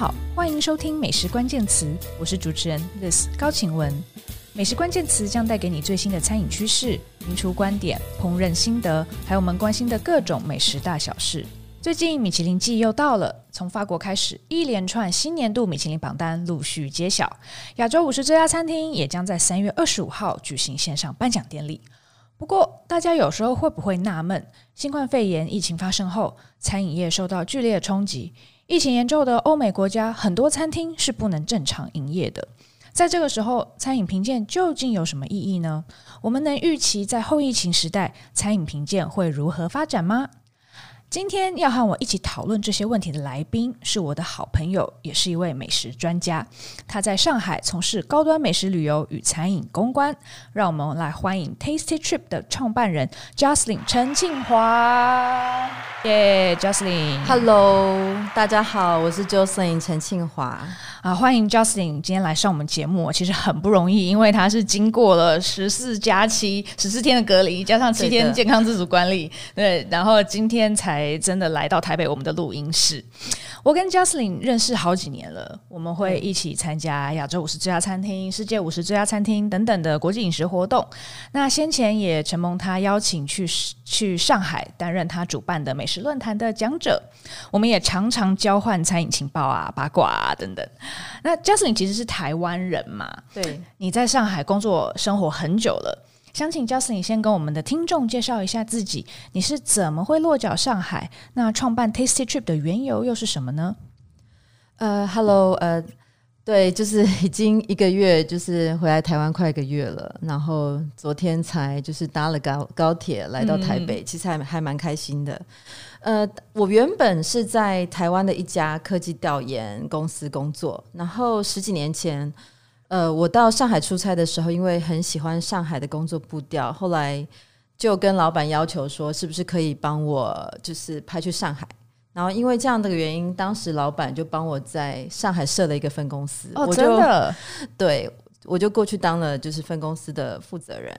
好，欢迎收听美食关键词，我是主持人 Liz 高晴文。美食关键词将带给你最新的餐饮趋势、名厨观点、烹饪心得，还有我们关心的各种美食大小事。最近米其林季又到了，从法国开始，一连串新年度米其林榜单陆续揭晓。亚洲50最佳餐厅也将在3月25号举行线上颁奖典礼。不过，大家有时候会不会纳闷，新冠肺炎疫情发生后，餐饮业受到剧烈冲击？疫情严重的欧美国家，很多餐厅是不能正常营业的。在这个时候，餐饮评鉴究竟有什么意义呢？我们能预期在后疫情时代，餐饮评鉴会如何发展吗？今天要和我一起讨论这些问题的来宾，是我的好朋友，也是一位美食专家。他在上海从事高端美食旅游与餐饮公关。让我们来欢迎 Tasty Trip 的创办人 Jocelyn 陈庆华。耶、Jocelyn。Hello， 大家好，我是 Jocelyn 陈庆华。欢迎 Jocelyn 今天来上我们节目，其实很不容易，因为他是经过了14天的隔离，加上7天健康自主管理，对，然后今天才真的来到台北我们的录音室。我跟 Jocelyn 认识好几年了，我们会一起参加亚洲50最佳餐厅、世界50最佳餐厅等等的国际饮食活动。那先前也承蒙他邀请去上海担任他主办的美食论坛的讲者，我们也常常交换餐饮情报啊、八卦啊等等。那 Jocelyn 其实是台湾人嘛，对，你在上海工作生活很久了，想请 Jocelyn 先跟我们的听众介绍一下自己，你是怎么会落脚上海？那创办 Tasty Trip 的缘由又是什么呢？Hello， 对，就是已经1个月，就是回来台湾快1个月了，然后昨天才就是搭了高铁来到台北，其实还蛮开心的。我原本是在台湾的一家科技调研公司工作，然后10几年前。我到上海出差的时候，因为很喜欢上海的工作步调，后来就跟老板要求说是不是可以帮我就是派去上海，然后因为这样的原因，当时老板就帮我在上海设了一个分公司。哦，真的？对，我就过去当了就是分公司的负责人。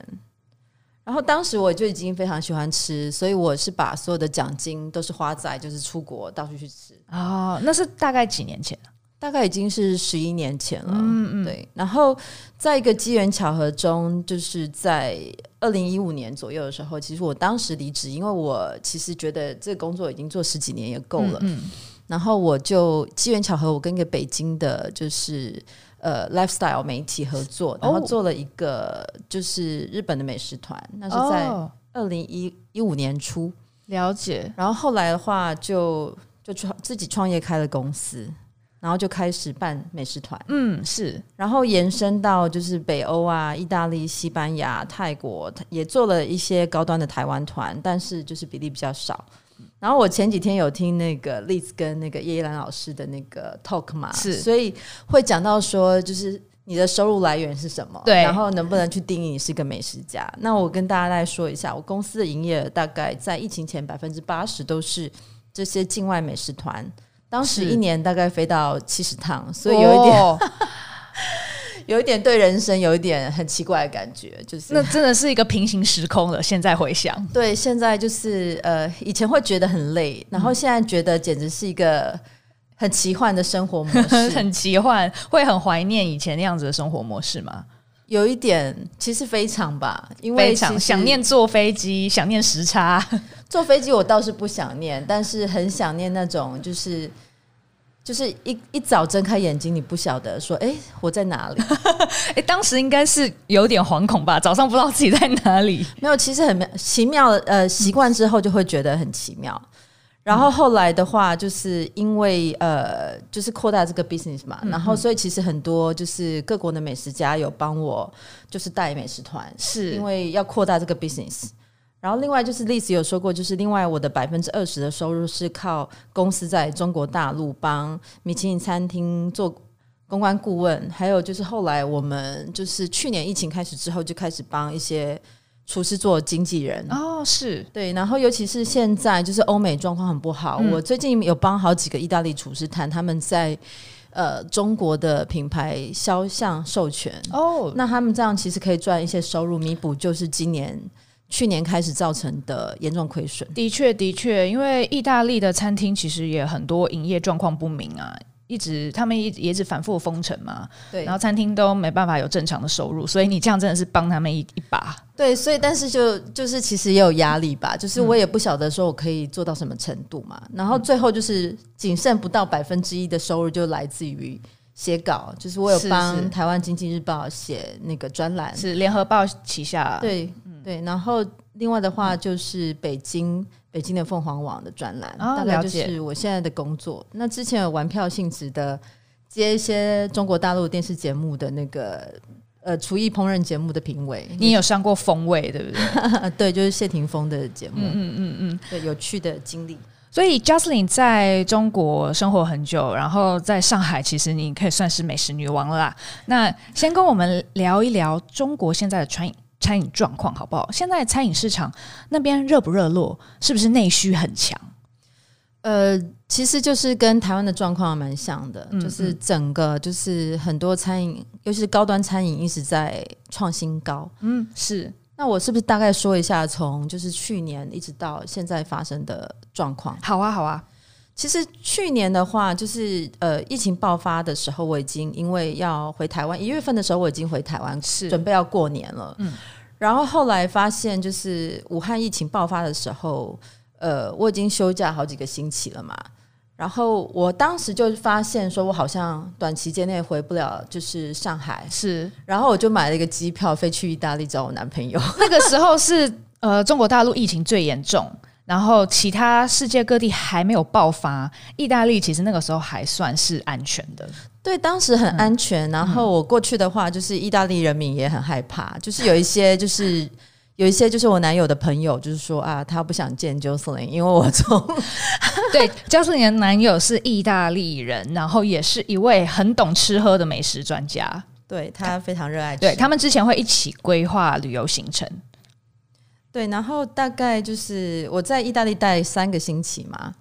然后当时我就已经非常喜欢吃，所以我是把所有的奖金都是花在就是出国到处去吃。哦，那是大概几年前？大概已经是11年前了。对。然后在一个机缘巧合中，就是在2015年左右的时候，其实我当时离职，因为我其实觉得这个工作已经做10几年也够了。然后我就机缘巧合，我跟一个北京的就是lifestyle 媒体合作，然后做了一个就是日本的美食团，那是在2015年初。了解。然后后来的话就自己创业开了公司。然后就开始办美食团，是，然后延伸到就是北欧啊、意大利、西班牙、泰国，也做了一些高端的台湾团，但是就是比例比较少。然后我前几天有听那个 Liz 跟那个叶一兰老师的那个 talk 嘛，是，所以会讲到说就是你的收入来源是什么，对，然后能不能去定义你是个美食家。那我跟大家来说一下，我公司的营业额大概在疫情前80%都是这些境外美食团。当时1年大概飞到70趟，所以有一点，有一点对人生有一点很奇怪的感觉，就是那真的是一个平行时空了。现在回想，对，现在就是以前会觉得很累，然后现在觉得简直是一个很奇幻的生活模式，很奇幻，会很怀念以前那样子的生活模式吗？有一点，其实非常吧，因为非常想念坐飞机，想念时差。坐飞机我倒是不想念，但是很想念那种就是一早睁开眼睛，你不晓得说，哎，我在哪里？哎，当时应该是有点惶恐吧，早上不知道自己在哪里。没有，其实很奇妙，习惯之后就会觉得很奇妙。然后后来的话，就是因为就是扩大这个 business 嘛，然后所以其实很多就是各国的美食家有帮我就是带美食团，是因为要扩大这个 business。然后另外就是 Liz 有说过，就是另外我的20%的收入是靠公司在中国大陆帮米其林餐厅做公关顾问，还有就是后来我们就是去年疫情开始之后，就开始帮一些厨师做经纪人。哦，是，对，然后尤其是现在就是欧美状况很不好，我最近有帮好几个意大利厨师谈他们在中国的品牌肖像授权。哦，那他们这样其实可以赚一些收入，弥补就是去年开始造成的严重亏损。的确因为意大利的餐厅其实也很多营业状况不明啊，他们也一直反复封城嘛，对，然后餐厅都没办法有正常的收入，所以你这样真的是帮他们 一把。对，所以但是就是其实也有压力吧，就是我也不晓得说我可以做到什么程度嘛，然后最后就是仅剩不到1%的收入就来自于写稿，就是我有帮台湾经济日报写那个专栏，是联合报旗下，对对，然后另外的话就是北京的凤凰网的专栏，大概就是我现在的工作。那之前有玩票性质的，接一些中国大陆电视节目的那个厨艺烹饪节目的评委，你有上过风味对不对？对，就是谢霆锋的节目，对，有趣的经历。所以 Jocelyn 在中国生活很久，然后在上海其实你可以算是美食女王了啦。那先跟我们聊一聊中国现在的餐饮状况好不好？现在餐饮市场那边热不热络？是不是内需很强？其实就是跟台湾的状况蛮像的，就是整个就是很多餐饮，尤其是高端餐饮一直在创新高。是。那我是不是大概说一下从就是去年一直到现在发生的状况？好啊，好啊。其实去年的话，就是疫情爆发的时候，我已经因为要回台湾，1月份的时候我已经回台湾，准备要过年了。然后后来发现，就是武汉疫情爆发的时候，我已经休假好几个星期了嘛。然后我当时就发现说我好像短期间内回不了就是上海，是，然后我就买了一个机票飞去意大利找我男朋友。那个时候是中国大陆疫情最严重，然后其他世界各地还没有爆发，意大利其实那个时候还算是安全的。对，当时很安全，然后我过去的话就是意大利人民也很害怕，就是有一些就是我男友的朋友就是说啊，他不想见 Jocelyn， 因为我从对 Jocelyn 的男友是意大利人，然后也是一位很懂吃喝的美食专家，对，他非常热爱吃，对，他们之前会一起规划旅游行程。对，然后大概就是我在意大利待3个星期嘛，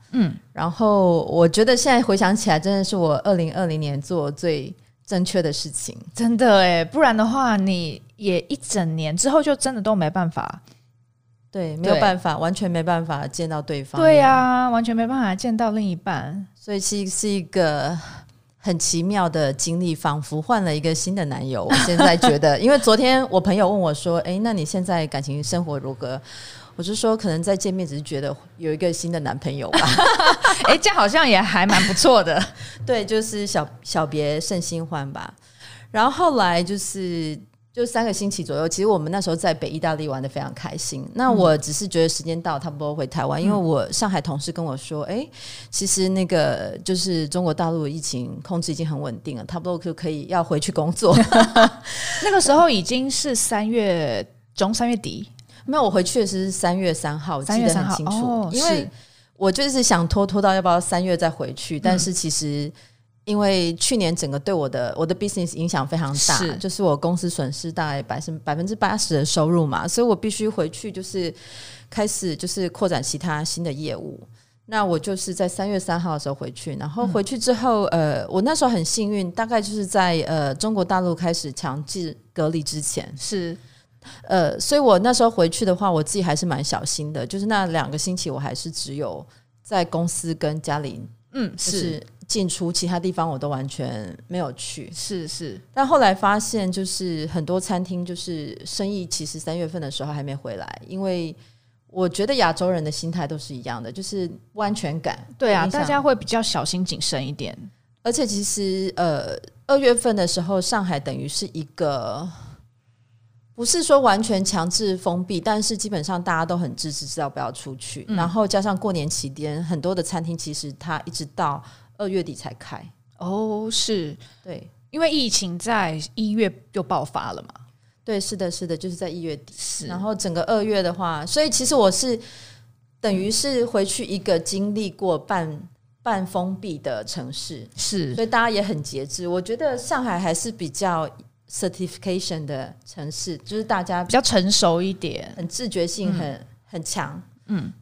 然后我觉得现在回想起来真的是我2020年做最正确的事情，真的耶，不然的话你也一整年之后就真的都没办法，对，没有办法，完全没办法见到对方，对啊，完全没办法见到另一半，所以其实是一个很奇妙的经历，仿佛换了一个新的男友。我现在觉得，因为昨天我朋友问我说那你现在感情生活如何？我就说可能再见面只是觉得有一个新的男朋友吧。这样好像也还蛮不错的。对，就是小别胜新欢吧。然后后来就3个星期左右，其实我们那时候在北意大利玩得非常开心。那我只是觉得时间到差不多回台湾，因为我上海同事跟我说其实那个就是中国大陆的疫情控制已经很稳定了，差不多就可以要回去工作。那个时候已经是3月中3月底。没有，我回去的是3月3号，我记得很清楚，因为我就是想拖到要不要3月再回去，但是其实因为去年整个对我的 business 影响非常大，是，就是我公司损失大概80%的收入嘛，所以我必须回去就是开始就是扩展其他新的业务。那我就是在3月3号的时候回去，然后回去之后我那时候很幸运，大概就是在中国大陆开始强制隔离之前，是所以我那时候回去的话，我自己还是蛮小心的，就是那2个星期我还是只有在公司跟家里，就是进出，其他地方我都完全没有去，是是。但后来发现就是很多餐厅就是生意其实3月份的时候还没回来，因为我觉得亚洲人的心态都是一样的，就是不安全感，对啊，大家会比较小心谨慎一点。而且其实2月份的时候上海等于是一个不是说完全强制封闭，但是基本上大家都很知道不要出去，然后加上过年期间很多的餐厅其实它一直到2月底才开。是，对，因为疫情在1月就爆发了嘛。对，是的是的，就是在1月底，是，然后整个2月的话，所以其实我是等于是回去一个经历过半封闭的城市，是，所以大家也很节制。我觉得上海还是比较certification 的城市，就是大家比较成熟一点，很自觉性很强。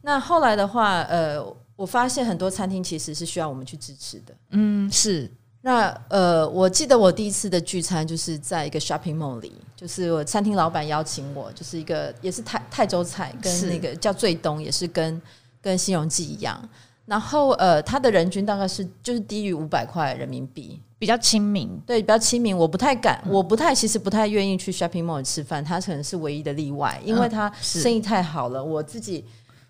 那后来的话我发现很多餐厅其实是需要我们去支持的。是。那我记得我第一次的聚餐就是在一个 shopping mall 里，就是我餐厅老板邀请我，就是一个也是泰州菜，跟那个叫最东，也是跟新荣记一样。然后它的人均大概是就是低于500块人民币，比较亲民，对，比较亲民。我不太敢，我不太，其实不太愿意去 shopping mall 吃饭，它可能是唯一的例外，因为它生意太好了，我自己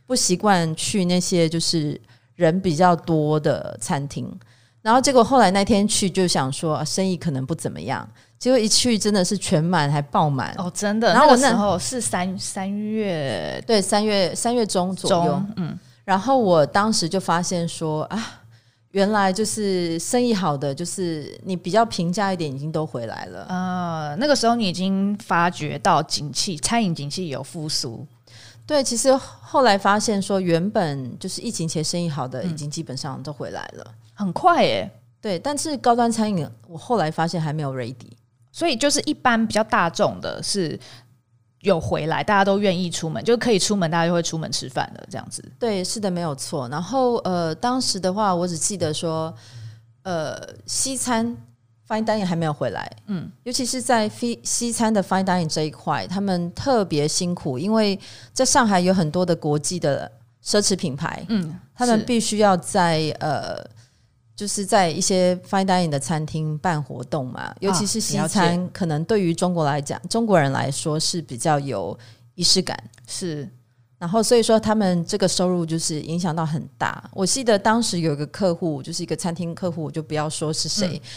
不习惯去那些就是人比较多的餐厅。然后结果后来那天去就想说、啊、生意可能不怎么样，结果一去真的是全满还爆满哦，真的。然后我 那个时候是三月，对，三月中左右中、嗯、然后我当时就发现说啊，原来就是生意好的，就是你比较平价一点已经都回来了那个时候你已经发觉到景气，餐饮景气有复苏。对，其实后来发现说原本就是疫情前生意好的已经基本上都回来了、嗯、很快耶。对，但是高端餐饮我后来发现还没有 ready， 所以就是一般比较大众的是有回来，大家都愿意出门，就可以出门，大家就会出门吃饭了，这样子。对，是的，没有错。然后当时的话我只记得说西餐 Fine Dining 还没有回来，嗯，尤其是在西餐的 Fine Dining 这一块他们特别辛苦，因为在上海有很多的国际的奢侈品牌，嗯，他们必须要在就是在一些 fine dining 的餐厅办活动嘛，尤其是西餐、啊、可能对于中国人来说是比较有仪式感，是。然后所以说他们这个收入就是影响到很大。我记得当时有一个客户，就是一个餐厅客户，我就不要说是谁、嗯、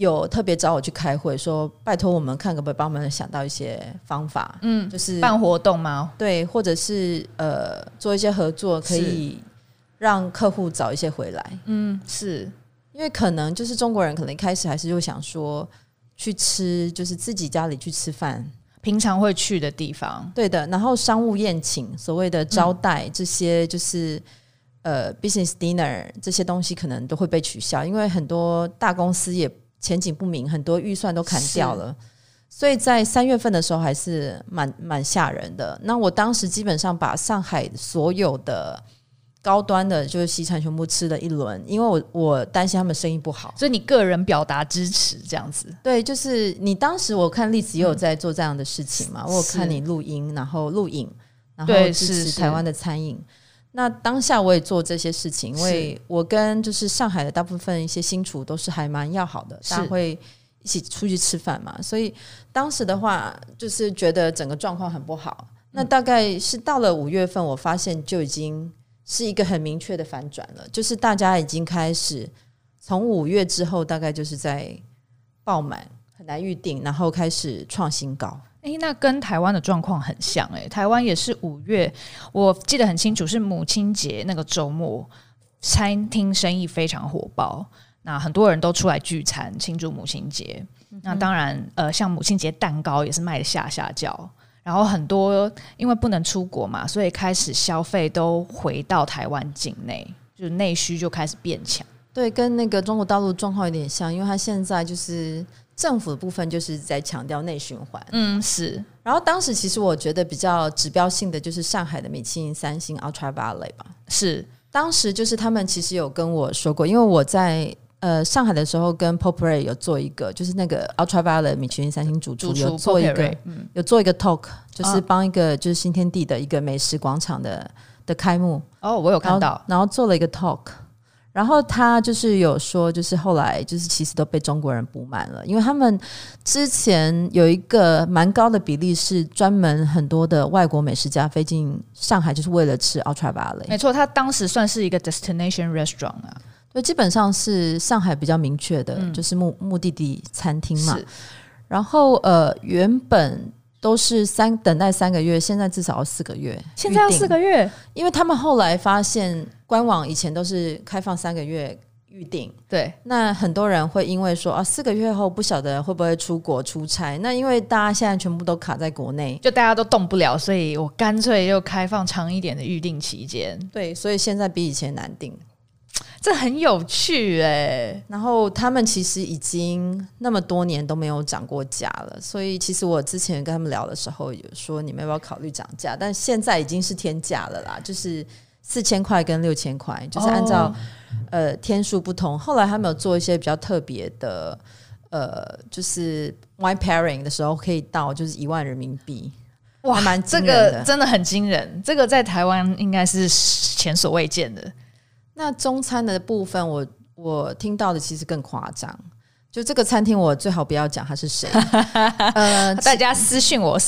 有特别找我去开会说拜托我们看可不可以帮我们想到一些方法，嗯，就是办活动吗？对，或者是做一些合作可以让客户找一些回来，嗯，是。因为可能就是中国人可能一开始还是就想说去吃，就是自己家里去吃饭，平常会去的地方，对的。然后商务宴请，所谓的招待、嗯、这些就是business dinner 这些东西可能都会被取消，因为很多大公司也前景不明，很多预算都砍掉了，所以在3月份的时候还是蛮吓人的。那我当时基本上把上海所有的高端的就是西餐全部吃了一轮，因为我担心他们生意不好，所以你个人表达支持这样子。对，就是你当时我看Liz也有在做这样的事情嘛，我有看你录音然后录影，然后支持台湾的餐饮。那当下我也做这些事情，因为我跟就是上海的大部分一些新厨都是还蛮要好的，大家会一起出去吃饭嘛，所以当时的话就是觉得整个状况很不好、嗯、那大概是到了5月份我发现就已经是一个很明确的反转了，就是大家已经开始从5月之后大概就是在爆满，很难预定，然后开始创新高。欸，那跟台湾的状况很像欸，台湾也是5月，我记得很清楚是母亲节那个周末，餐厅生意非常火爆，那很多人都出来聚餐庆祝母亲节、嗯、那当然像母亲节蛋糕也是卖得下叫，然后很多因为不能出国嘛，所以开始消费都回到台湾境内，就是内需就开始变强。对，跟那个中国大陆状况有点像，因为它现在就是政府的部分就是在强调内循环，嗯，是。然后当时其实我觉得比较指标性的就是上海的米其林3星 Ultra Violet 吧，是。当时就是他们其实有跟我说过，因为我在上海的时候跟 Paul Perry 有做一个，就是那个 Ultra Violet 米其林3星主厨有做一个 talk， 就是帮一个就是新天地的一个美食广场的开幕。哦，我有看到。然后做了一个 talk， 然后他就是有说，就是后来就是其实都被中国人补满了，因为他们之前有一个蛮高的比例是专门很多的外国美食家飞进上海，就是为了吃 Ultra Violet。没错，他当时算是一个 destination restaurant 啊。对，基本上是上海比较明确的、嗯、就是目的地餐厅嘛。然后原本都是等待3个月，现在至少要4个月，现在要4个月，因为他们后来发现官网以前都是开放3个月预定，对，那很多人会因为说啊，4个月后不晓得会不会出国出差，那因为大家现在全部都卡在国内，就大家都动不了，所以我干脆又开放长一点的预定期间。对，所以现在比以前难订，这很有趣欸。然后他们其实已经那么多年都没有涨过价了，所以其实我之前跟他们聊的时候有说你们要不要考虑涨价，但现在已经是天价了啦，就是4000块跟6000块，就是按照、天数不同。后来他们有做一些比较特别的就是 wine pairing 的时候可以到就是1万人民币。哇，蛮惊人的，这个真的很惊人，这个在台湾应该是前所未见的。那中餐的部分我听到的其实更夸张，就这个餐厅我最好不要讲它是谁、大家私讯我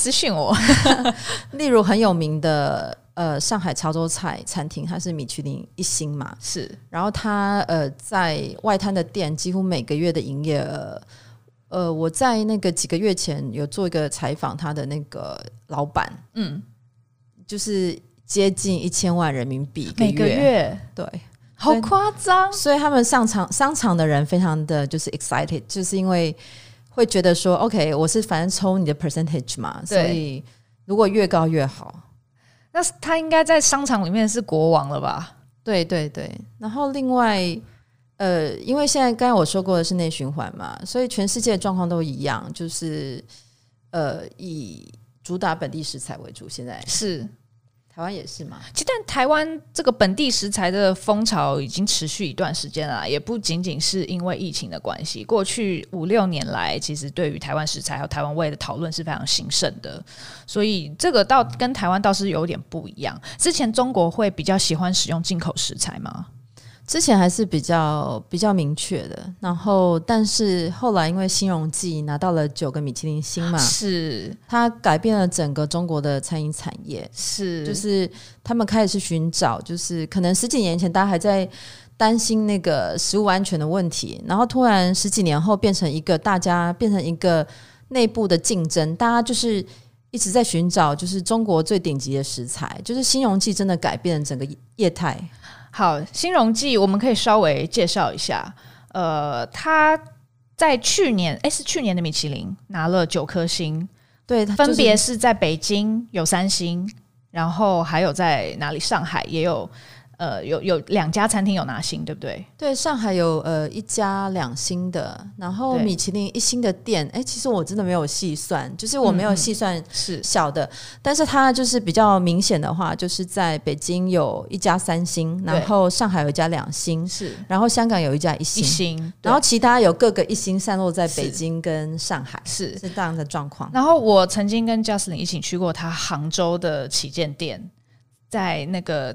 例如很有名的上海潮州菜餐厅，它是米其林1星嘛，是，然后它在外滩的店几乎每个月的营业额，我在那个几个月前有做一个采访，它的那个老板，嗯，就是接近1000万人民币一个月，每个月，对，好夸张，所以他们商场的人非常的就是 excited， 就是因为会觉得说 OK， 我是反正抽你的 percentage 嘛，所以如果越高越好。那他应该在商场里面是国王了吧？对对对。然后另外因为现在刚才我说过的是内循环嘛，所以全世界的状况都一样，就是以主打本地食材为主，现在是台湾也是嘛。其实但台湾这个本地食材的风潮已经持续一段时间了，也不仅仅是因为疫情的关系，过去5-6年来其实对于台湾食材和台湾味的讨论是非常兴盛的，所以这个倒跟台湾倒是有点不一样。之前中国会比较喜欢使用进口食材吗？之前还是比较明确的，然后但是后来因为新荣记拿到了9个米其林星嘛，是，它改变了整个中国的餐饮产业，是，就是他们开始寻找，就是可能10几年前大家还在担心那个食物安全的问题，然后突然10几年后变成一个大家变成一个内部的竞争，大家就是一直在寻找就是中国最顶级的食材，就是新荣记真的改变了整个业态。好，新荣记我们可以稍微介绍一下，他在去年，是去年的米其林拿了9颗星，对，就是，分别是在北京有3星，然后还有在哪里？上海也有，有2家餐厅有拿星，对不对？对，上海有1家2星的，然后米其林1星的店，其实我真的没有细算，就是我没有细算小的，但是它就是比较明显的话，就是在北京有1家3星，然后上海有1家2星，是，然后香港有1家1星，然后其他有各个1星散落在北京跟上海，是这样的状况。然后我曾经跟 Jocelyn 一起去过他杭州的旗舰店。在那个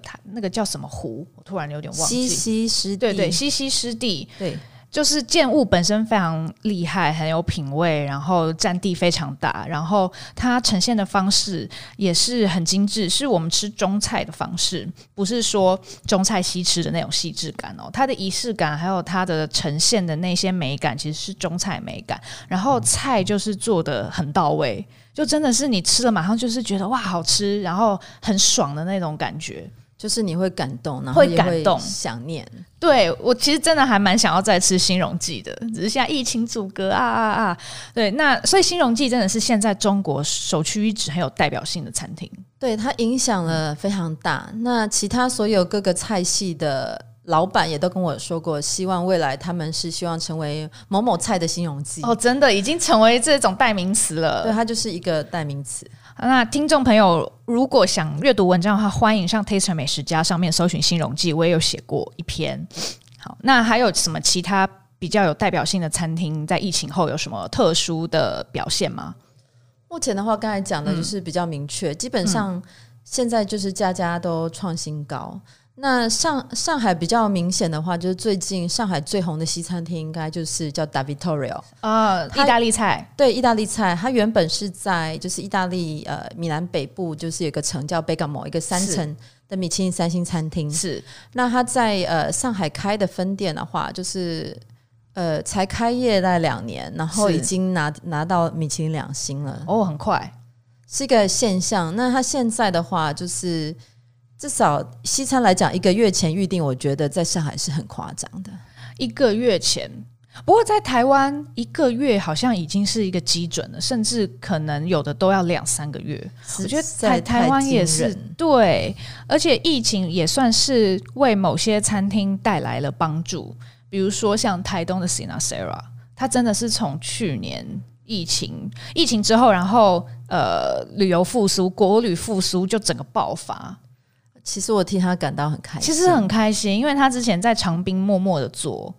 叫什么湖，我突然有点忘记，西溪湿地，对，就是建物本身非常厉害，很有品味，然后占地非常大，然后它呈现的方式也是很精致，是我们吃中菜的方式，不是说中菜西吃的那种细致感哦，它的仪式感还有它的呈现的那些美感其实是中菜美感，然后菜就是做得很到位，就真的是你吃了马上就是觉得哇好吃，然后很爽的那种感觉，就是你会感动，然后也会想念。对，我其实真的还蛮想要再吃新荣记的，只是现在疫情阻隔啊。对，那所以新荣记真的是现在中国首屈一指很有代表性的餐厅，对，它影响了非常大。那其他所有各个菜系的老板也都跟我说过，希望未来他们是希望成为某某菜的新荣记。哦，真的已经成为这种代名词了。对，它就是一个代名词。那听众朋友如果想阅读文章的话，欢迎上 Taster 美食家上面搜寻新荣记，我也有写过一篇。好，那还有什么其他比较有代表性的餐厅在疫情后有什么特殊的表现吗？目前的话刚才讲的就是比较明确，基本上现在就是家家都创新高。那 上海比较明显的话，就是最近上海最红的西餐厅应该就是叫 Da Vittorio， 意大利菜，对，意大利菜，它原本是在就是意大利米兰北部，就是有一个城叫 Bergamo， 一个3层的米其林3星餐厅，是。那它在上海开的分店的话，就是才开业大概2年，然后已经 拿到米其林2星了，哦，很快，是一个现象。那它现在的话就是。至少西餐来讲，1个月前预定，我觉得在上海是很夸张的。1个月前，不过在台湾1个月好像已经是一个基准了，甚至可能有的都要2-3个月。我觉得台湾也是，对，而且疫情也算是为某些餐厅带来了帮助，比如说像台东的 Sinasera， 它真的是从去年。疫情之后，然后旅游复苏，国旅复苏就整个爆发。其实我替他感到很开心，其实很开心，因为他之前在长滨默默的做，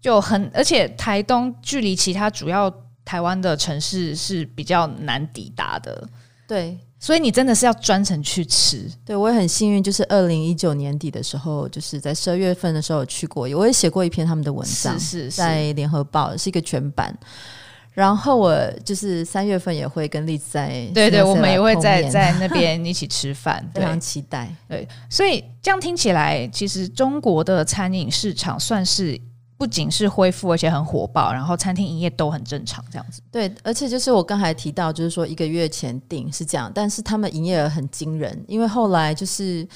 就很，而且台东距离其他主要台湾的城市是比较难抵达的，对，所以你真的是要专程去吃。对，我也很幸运，就是2019年底的时候，就是在12月份的时候有去过，我也写过一篇他们的文章，是在联合报，是一个全版。然后我就是3月份也会跟Liz在，对对，我们也会在那边一起吃饭，非常期待。对，所以这样听起来，其实中国的餐饮市场算是不仅是恢复，而且很火爆，然后餐厅营业都很正常这样子。对，而且就是我刚才提到，就是说1个月前订是这样，但是他们营业额很惊人，因为后来就是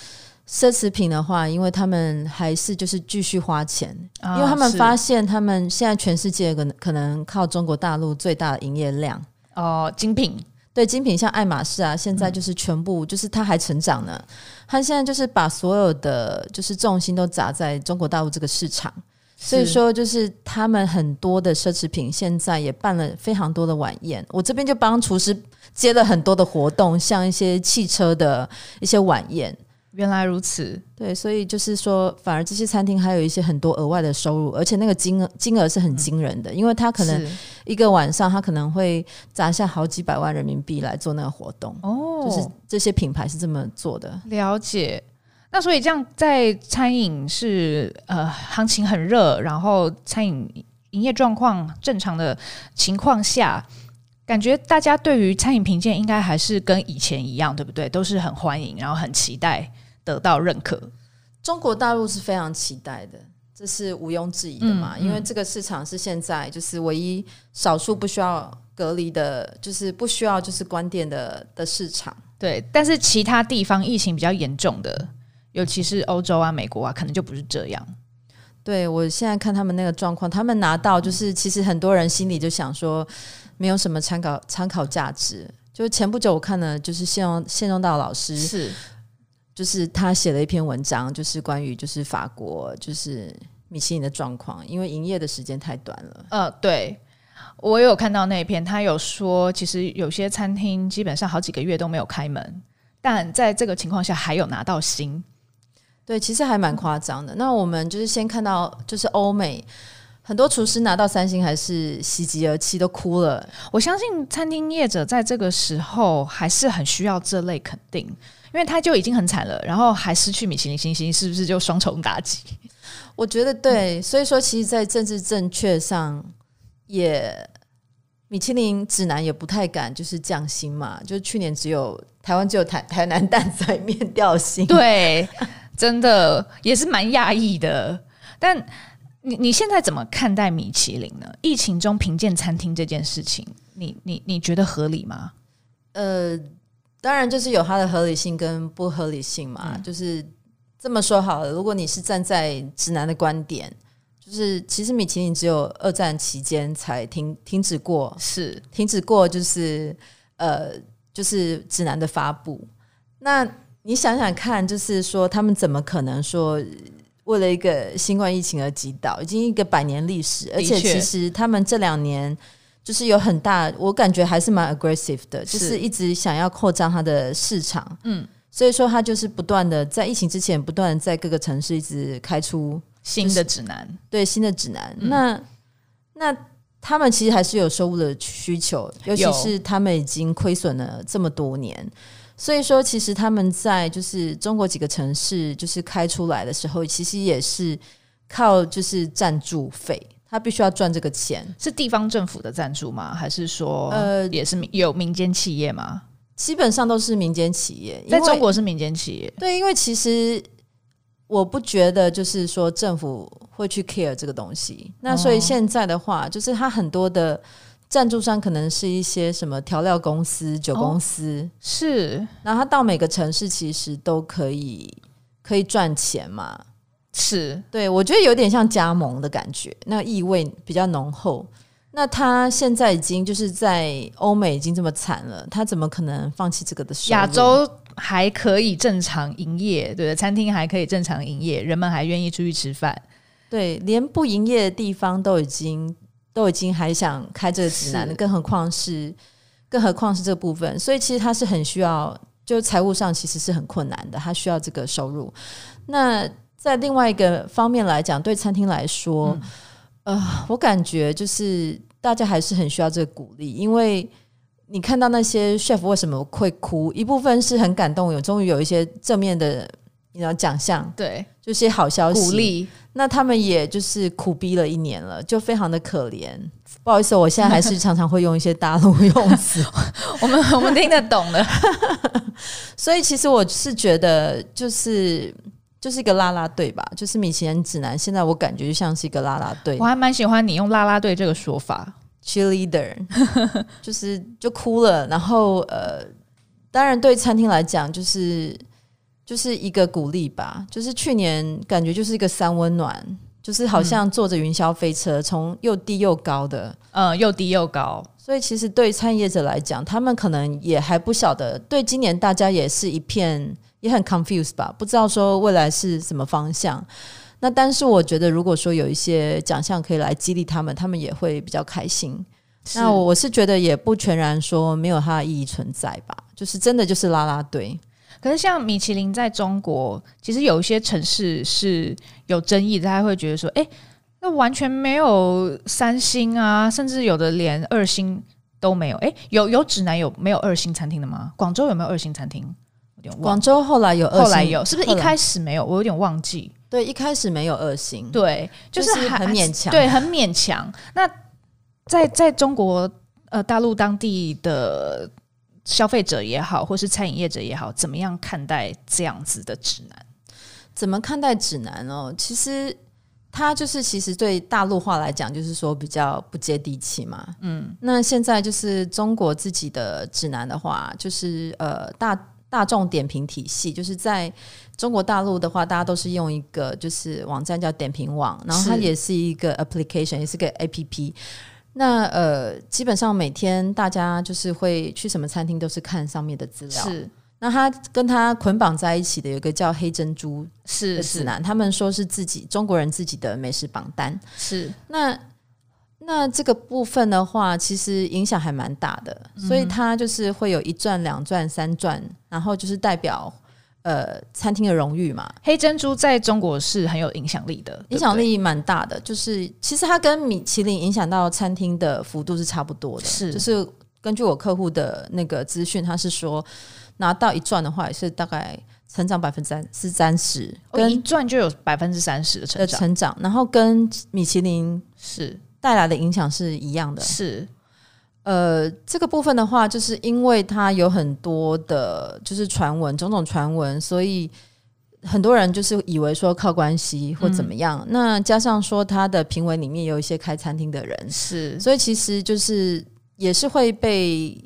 奢侈品的话，因为他们还是就是继续花钱，因为他们发现他们现在全世界可能靠中国大陆最大的营业量哦，精品。对，精品像爱马仕啊，现在就是全部就是它还成长呢，它现在就是把所有的就是重心都砸在中国大陆这个市场，所以说就是他们很多的奢侈品现在也办了非常多的晚宴，我这边就帮厨师接了很多的活动，像一些汽车的一些晚宴。原来如此，对，所以就是说反而这些餐厅还有一些很多额外的收入，而且那个金额是很惊人的，因为他可能一个晚上他可能会砸下好几百万人民币来做那个活动，哦，就是这些品牌是这么做的。了解。那所以这样在餐饮是行情很热，然后餐饮营业状况正常的情况下，感觉大家对于餐饮评鉴应该还是跟以前一样，对不对？都是很欢迎，然后很期待得到认可。中国大陆是非常期待的，这是毋庸置疑的嘛，因为这个市场是现在就是唯一少数不需要隔离的，就是不需要就是关店 的市场。对，但是其他地方疫情比较严重的，尤其是欧洲啊、美国啊，可能就不是这样。对，我现在看他们那个状况，他们拿到就是其实很多人心里就想说没有什么参考价值。就前不久我看了就是谢荣道老师，是就是他写了一篇文章，就是关于就是法国就是米其林的状况，因为营业的时间太短了。对，我有看到那一篇，他有说其实有些餐厅基本上好几个月都没有开门，但在这个情况下还有拿到星。对，其实还蛮夸张的。那我们就是先看到就是欧美很多厨师拿到3星还是喜极而泣，都哭了。我相信餐厅业者在这个时候还是很需要这类肯定，因为他就已经很惨了，然后还失去米其林星星，是不是就双重打击？我觉得对，所以说其实在政治正确上也米其林指南也不太敢就是降薪嘛，就是去年只有台南蛋仔面掉星。对，真的也是蛮讶异的。但 你现在怎么看待米其林呢？疫情中评鉴餐厅这件事情，你觉得合理吗？当然就是有它的合理性跟不合理性嘛，就是这么说好了，如果你是站在直男的观点，就是其实米其林只有2战期间才停止过，是停止过就是指南的发布。那你想想看，就是说他们怎么可能说为了一个新冠疫情而击倒，已经一个100年历史，而且其实他们这2年就是有很大，我感觉还是蛮 aggressive 的，就是一直想要扩张他的市场。所以说他就是不断的在疫情之前不断的在各个城市一直开出新的指南，就是对新的指南。那他们其实还是有收入的需求，尤其是他们已经亏损了这么多年，所以说其实他们在就是中国几个城市就是开出来的时候，其实也是靠就是赞助费，他必须要赚这个钱。是地方政府的赞助吗？还是说也是有民间企业吗？基本上都是民间企业，在中国是民间企业。对，因为其实我不觉得就是说政府会去 care 这个东西。那所以现在的话，就是他很多的赞助商可能是一些什么调料公司、酒公司，是，然后他到每个城市其实都可以赚钱嘛。是，对，我觉得有点像加盟的感觉，那意味比较浓厚。那他现在已经就是在欧美已经这么惨了，他怎么可能放弃这个的收入？亚洲还可以正常营业，对，餐厅还可以正常营业，人们还愿意出去吃饭。对，连不营业的地方都已经还想开这个指南，更何况是这个部分。所以其实他是很需要，就财务上其实是很困难的，他需要这个收入。那在另外一个方面来讲，对餐厅来说，我感觉就是大家还是很需要这个鼓励，因为你看到那些 chef 为什么会哭，一部分是很感动，有终于有一些正面的你知道奖项，对，就是好消息鼓励，那他们也就是苦逼了一年了，就非常的可怜。不好意思，我现在还是常常会用一些大陆用词我们听得懂的所以其实我是觉得就是一个啦啦队吧，就是米其林指南现在我感觉就像是一个啦啦队。我还蛮喜欢你用啦啦队这个说法 cheerleader 就是就哭了，然后当然对餐厅来讲就是一个鼓励吧，就是去年感觉就是一个三温暖，就是好像坐着云霄飞车，从又低又高的，又低又高，所以其实对餐饮业者来讲，他们可能也还不晓得，对今年大家也是一片也很 confused 吧，不知道说未来是什么方向。那但是我觉得如果说有一些奖项可以来激励他们，他们也会比较开心。那我是觉得也不全然说没有它的意义存在吧，就是真的就是啦啦队。可是像米其林在中国其实有一些城市是有争议的，他会觉得说那完全没有三星啊，甚至有的连二星都没有。有指南有没有二星餐厅的吗？广州有没有二星餐厅？广州后来有二星，后来有，是不是一开始没有？我有点忘记。对，一开始没有二星，对，就是很勉强，对，很勉强。那在中国大陆当地的消费者也好，或是餐饮业者也好，怎么样看待这样子的指南？怎么看待指南哦？其实它其实对大陆话来讲，就是说比较不接地气嘛。那现在就是中国自己的指南的话，就是大众点评体系，就是在中国大陆的话，大家都是用一个就是网站叫点评网，然后它也是一个 application， 也是个 APP。那基本上每天大家就是会去什么餐厅都是看上面的资料，是那他跟他捆绑在一起的有一个叫黑珍珠的指南，他们说是自己中国人自己的美食榜单，是那这个部分的话其实影响还蛮大的，所以他就是会有1转2转3转，然后就是代表餐厅的荣誉嘛。黑珍珠在中国是很有影响力的，影响力蛮大的，就是其实它跟米其林影响到餐厅的幅度是差不多的，是就是根据我客户的那个资讯，他是说拿到1转的话也是大概成长30%，跟1转就有30%的成长，然后跟米其林是带来的影响是一样的，是这个部分的话，就是因为它有很多的就是传闻，种种传闻，所以很多人就是以为说靠关系或怎么样，那加上说它的评委里面有一些开餐厅的人，是所以其实就是也是会被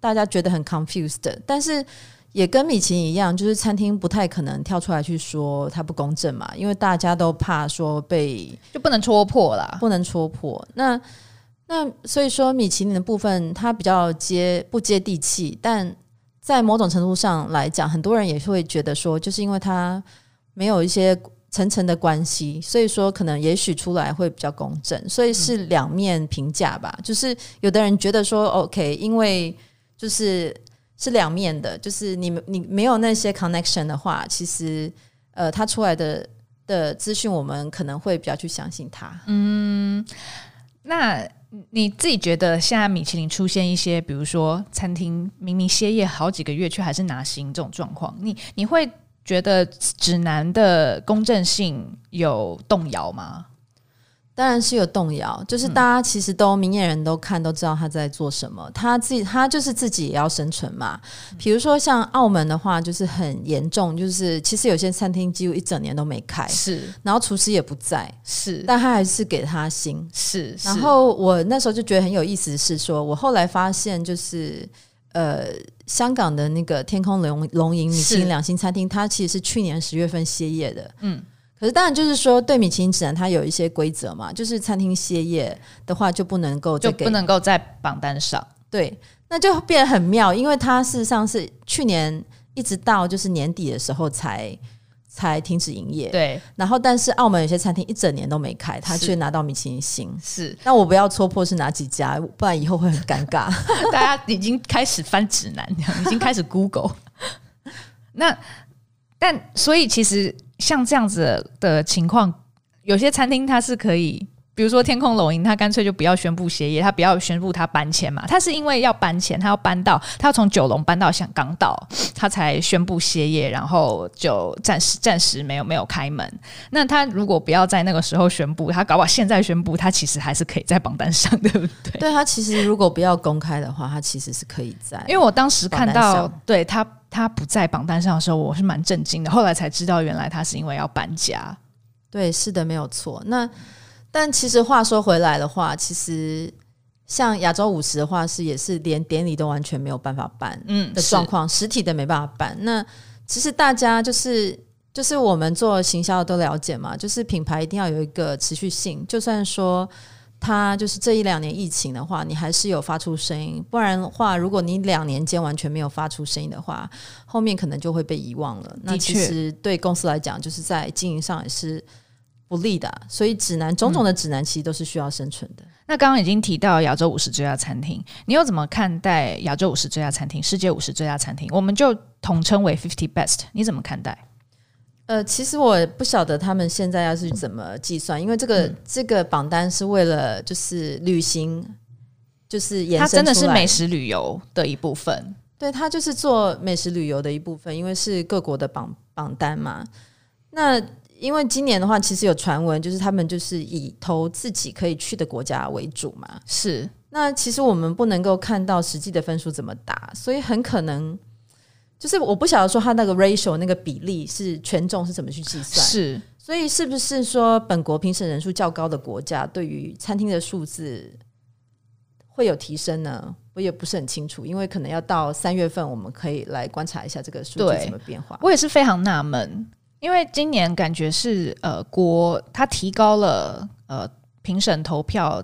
大家觉得很 confused 的。但是也跟米其林一样，就是餐厅不太可能跳出来去说它不公正嘛，因为大家都怕说就不能戳破啦，不能戳破。那所以说米其林的部分它比较不接地气，但在某种程度上来讲，很多人也会觉得说就是因为它没有一些层层的关系，所以说可能也许出来会比较公正，所以是两面评价吧。就是有的人觉得说 OK， 因为就是是两面的，就是你没有那些 connection 的话，其实它出来的资讯我们可能会比较去相信它。那你自己觉得现在米其林出现一些比如说餐厅明明歇业好几个月却还是拿星这种状况，你会觉得指南的公正性有动摇吗？当然是有动摇，就是大家其实都明眼人都看都知道他在做什么，他就是自己也要生存嘛。比如说像澳门的话就是很严重，就是其实有些餐厅几乎1整年都没开，是然后厨师也不在，是但他还是给他薪，是然后我那时候就觉得很有意思，是说我后来发现就是香港的那个天空龙吟米其林2星餐厅，它其实是去年10月份歇业的。可是当然就是说对米其林指南它有一些规则嘛，就是餐厅歇业的话就不能够在榜单上，对，那就变得很妙，因为它事实上是去年一直到就是年底的时候才停止营业，对，然后但是澳门有些餐厅1整年都没开，他却拿到米其林星，是那我不要戳破是哪几家，不然以后会很尴尬大家已经开始翻指南，已经开始 Google 但所以其实像这样子的情况，有些餐厅它是可以比如说天空龙吟他干脆就不要宣布歇业，他不要宣布他搬迁嘛，他是因为要搬迁，他要搬到，他要从九龙搬到香港岛，他才宣布歇业，然后就暂时没有开门。那他如果不要在那个时候宣布，他搞不好现在宣布，他其实还是可以在榜单上，对不对？对，他其实如果不要公开的话，他其实是可以在，因为我当时看到对他不在榜单上的时候，我是蛮震惊的，后来才知道原来他是因为要搬家。对，是的，没有错。那但其实话说回来的话，其实像亚洲50的话是也是连典礼都完全没有办法办的状况，实体的没办法办。那其实大家就是我们做行销都了解嘛，就是品牌一定要有一个持续性，就算说它就是这一两年疫情的话，你还是有发出声音，不然的话如果你两年间完全没有发出声音的话，后面可能就会被遗忘了。那其实对公司来讲，就是在经营上也是不利的，所以指南种种的指南其实都是需要生存的。那刚刚已经提到亚洲50最佳餐厅，你又怎么看待亚洲50最佳餐厅、世界50最佳餐厅，我们就统称为50 best， 你怎么看待？其实我不晓得他们现在要是怎么计算，因为这个榜单是为了就是旅行，就是延伸出来，它真的是美食旅游的一部分。对，它就是做美食旅游的一部分，因为是各国的榜单嘛。那因为今年的话，其实有传闻就是他们就是以投自己可以去的国家为主嘛。是，那其实我们不能够看到实际的分数怎么打，所以很可能就是我不晓得说他那个 ratio 那个比例是权重是怎么去计算。是，所以是不是说本国评审人数较高的国家对于餐厅的数字会有提升呢？我也不是很清楚，因为可能要到3月份我们可以来观察一下这个数字怎么变化。我也是非常纳闷，因为今年感觉是他提高了评审投票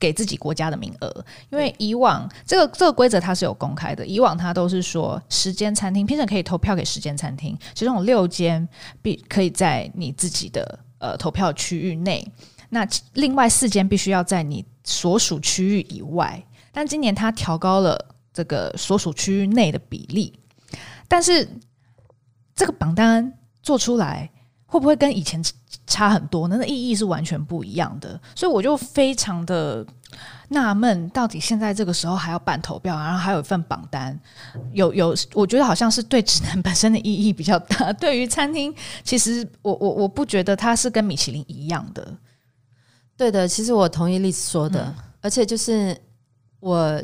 给自己国家的名额，因为以往这个规则它是有公开的，以往它都是说10间餐厅评审可以投票给10间餐厅，其中有6间可以在你自己的投票区域内，那另外4间必须要在你所属区域以外，但今年它调高了这个所属区域内的比例。但是这个榜单做出来会不会跟以前差很多呢？那意义是完全不一样的，所以我就非常的纳闷，到底现在这个时候还要办投票，然后还有一份榜单，我觉得好像是对指南本身的意义比较大。对于餐厅，其实我不觉得它是跟米其林一样的。对的，其实我同意Liz说的，而且就是我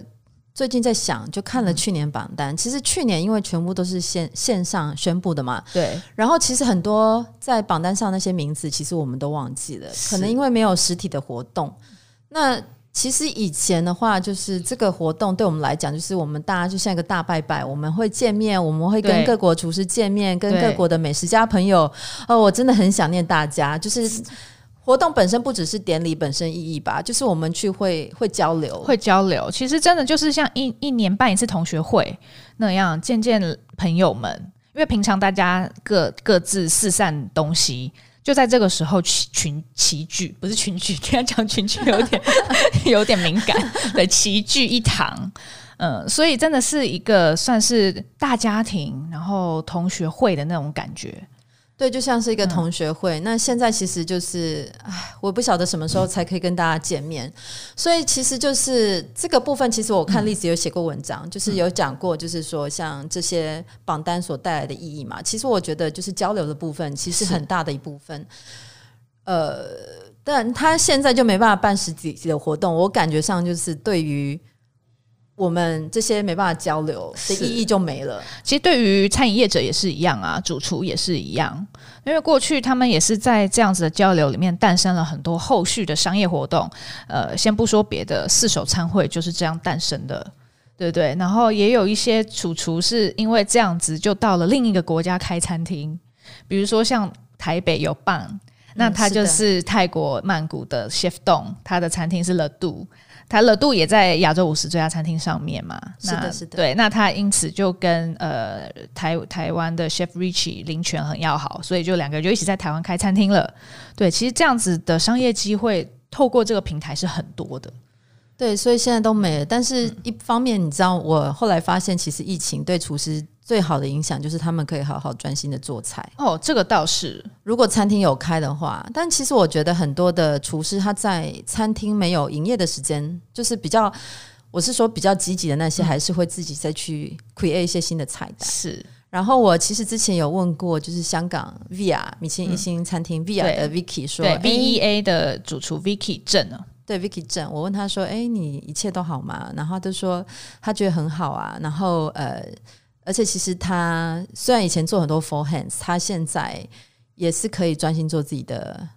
最近在想，就看了去年榜单，其实去年因为全部都是线上宣布的嘛，对。然后其实很多在榜单上那些名字，其实我们都忘记了，可能因为没有实体的活动。那其实以前的话，就是这个活动对我们来讲，就是我们大家就像一个大拜拜，我们会见面，我们会跟各国厨师见面，跟各国的美食家朋友。我真的很想念大家，就是活动本身不只是典礼本身意义吧，就是我们去会交流，会交流。其实真的就是像一年办一次同学会那样，见见朋友们，因为平常大家各自四散东西，就在这个时候齐聚，不是群聚，跟他讲群聚有点敏感，对，齐聚一堂。所以真的是一个算是大家庭，然后同学会的那种感觉。对，就像是一个同学会。那现在其实就是我不晓得什么时候才可以跟大家见面，所以其实就是这个部分，其实我看Liz有写过文章，就是有讲过，就是说像这些榜单所带来的意义嘛，其实我觉得就是交流的部分其实很大的一部分。但他现在就没办法办实体的活动，我感觉上就是对于我们这些没办法交流的意义就没了。其实对于餐饮业者也是一样啊，主厨也是一样，因为过去他们也是在这样子的交流里面诞生了很多后续的商业活动。先不说别的，四手餐会就是这样诞生的，对不对？然后也有一些主厨是因为这样子就到了另一个国家开餐厅，比如说像台北有Bang，那他就是泰国曼谷的 Chef Dong， 他的餐厅是Le Do，他Le Do也在亚洲50最佳餐厅上面嘛。是的，是的。对，那他因此就跟台湾的 Chef Richie 林权很要好，所以就两个人就一起在台湾开餐厅了。对，其实这样子的商业机会透过这个平台是很多的。对，所以现在都没了。但是一方面，你知道我后来发现，其实疫情对厨师最好的影响就是他们可以好好专心的做菜。哦，这个倒是，如果餐厅有开的话。但其实我觉得很多的厨师他在餐厅没有营业的时间，就是比较，我是说比较积极的那些，还是会自己再去 create 一些新的菜单。是。然后我其实之前有问过，就是香港 VEA 米其林一星餐厅 VEA 的 Vicky 说，对 VEA 的主厨 Vicky 正啊，对 Vicky 正，我问他说，哎，你一切都好吗？然后他就说他觉得很好啊。然后而且其实他虽然以前做很多 full hands， 他现在也是可以专心做自己的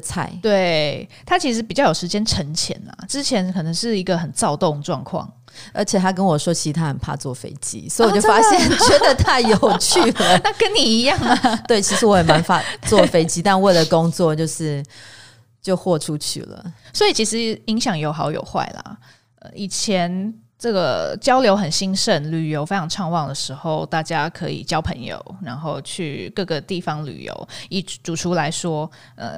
菜。对，他其实比较有时间沉潜啊，之前可能是一个很躁动状况。而且他跟我说其实他很怕坐飞机，所以我就发现觉得太有趣了。那跟你一样啊。对，其实我也蛮怕坐飞机，但为了工作就豁出去了。所以其实影响有好有坏啦。以前这个交流很兴盛，旅游非常畅旺的时候，大家可以交朋友，然后去各个地方旅游。以主厨来说，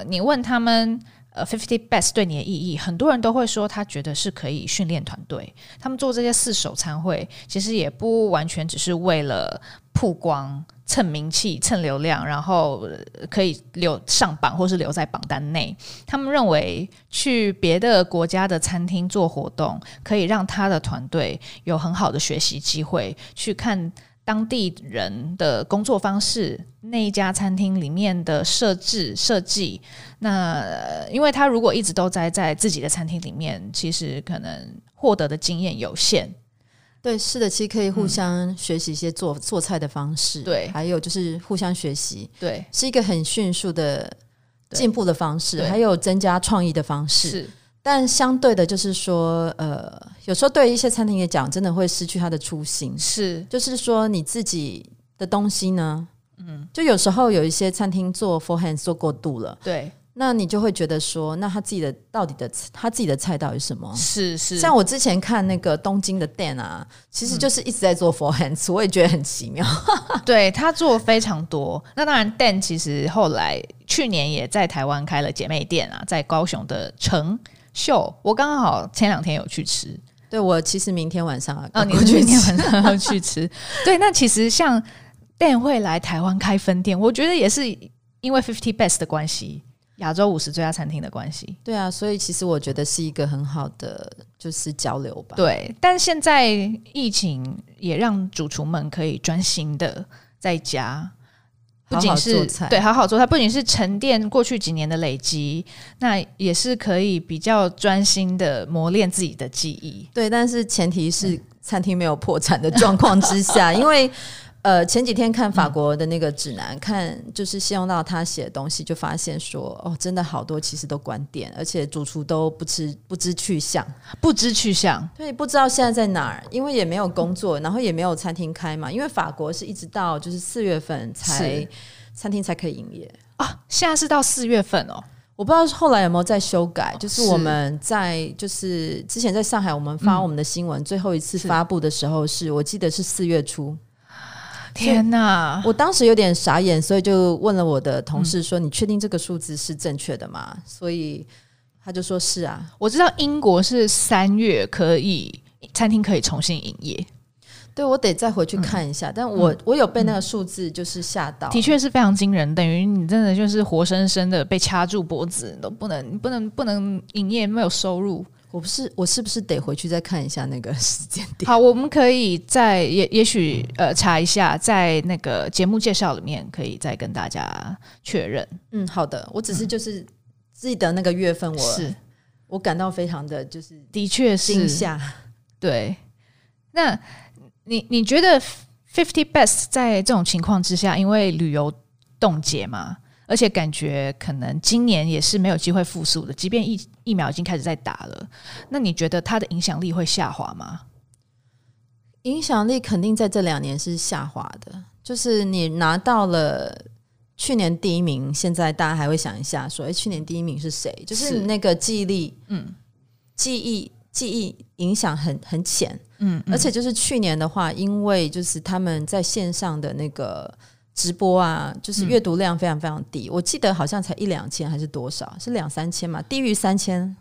你问他们50 best 对你的意义，很多人都会说他觉得是可以训练团队。他们做这些四手餐会，其实也不完全只是为了曝光、蹭名气、蹭流量，然后可以上榜或是留在榜单内。他们认为去别的国家的餐厅做活动，可以让他的团队有很好的学习机会，去看当地人的工作方式，那一家餐厅里面的设计。那因为他如果一直都在自己的餐厅里面，其实可能获得的经验有限。对，是的，其实可以互相学习一些做菜的方式，对，还有就是互相学习，对，是一个很迅速的进步的方式，还有增加创意的方式。是，但相对的就是说，有时候对一些餐厅也讲，真的会失去它的初心。是，就是说你自己的东西呢，就有时候有一些餐厅做 full hands 做过度了，对。那你就会觉得说，那他自己的菜到底是什么？是，像我之前看那个东京的 Dan 啊，其实就是一直在做 for hands， 我也觉得很奇妙。对，他做非常多。那当然 Dan 其实后来去年也在台湾开了姐妹店啊，在高雄的成秀，我刚好前两天有去吃。对，我其实明天晚上你明天晚上要去吃。对，那其实像 Dan 会来台湾开分店，我觉得也是因为50 best 的关系。亚洲50最佳餐厅的关系。对啊，所以其实我觉得是一个很好的就是交流吧。对，但现在疫情也让主厨们可以专心的在家不仅是好好做菜，对，好好做菜，不仅是沉淀过去几年的累积，那也是可以比较专心的磨练自己的技艺。对，但是前提是餐厅没有破产的状况之下。因为前几天看法国的那个指南，看就是信用到他写的东西，就发现说，哦，真的好多其实都关店，而且主厨都不知去向，不知去向，对，不知道现在在哪儿，因为也没有工作，然后也没有餐厅开嘛，因为法国是一直到就是4月份餐厅才可以营业啊，现在是到4月份哦。我不知道后来有没有在修改，就是我们在就是之前在上海我们发我们的新闻，最后一次发布的时候是我记得是4月初。天哪，我当时有点傻眼，所以就问了我的同事说，你确定这个数字是正确的吗？所以他就说是啊。我知道英国是3月餐厅可以重新营业。对，我得再回去看一下，但我有被那个数字就是吓到，的确是非常惊人，等于你真的就是活生生的被掐住脖子，都不能营业，没有收入。我是不是得回去再看一下那个时间点？好，我们可以也许查一下，在那个节目介绍里面可以再跟大家确认。嗯，好的。我只是就是记得那个月份我感到非常的就是的确是惊吓。对，那你觉得50 best 在这种情况之下，因为旅游冻结嘛？而且感觉可能今年也是没有机会复苏的，即便疫苗已经开始在打了。那你觉得它的影响力会下滑吗？影响力肯定在这2年是下滑的，就是你拿到了去年第一名，现在大家还会想一下说，去年第一名是谁？就是那个记忆力，记忆影响很浅，而且就是去年的话，因为就是他们在线上的那个直播啊，就是阅读量非常非常低，我记得好像才1-2千还是多少，是2-3千嘛，低于3千，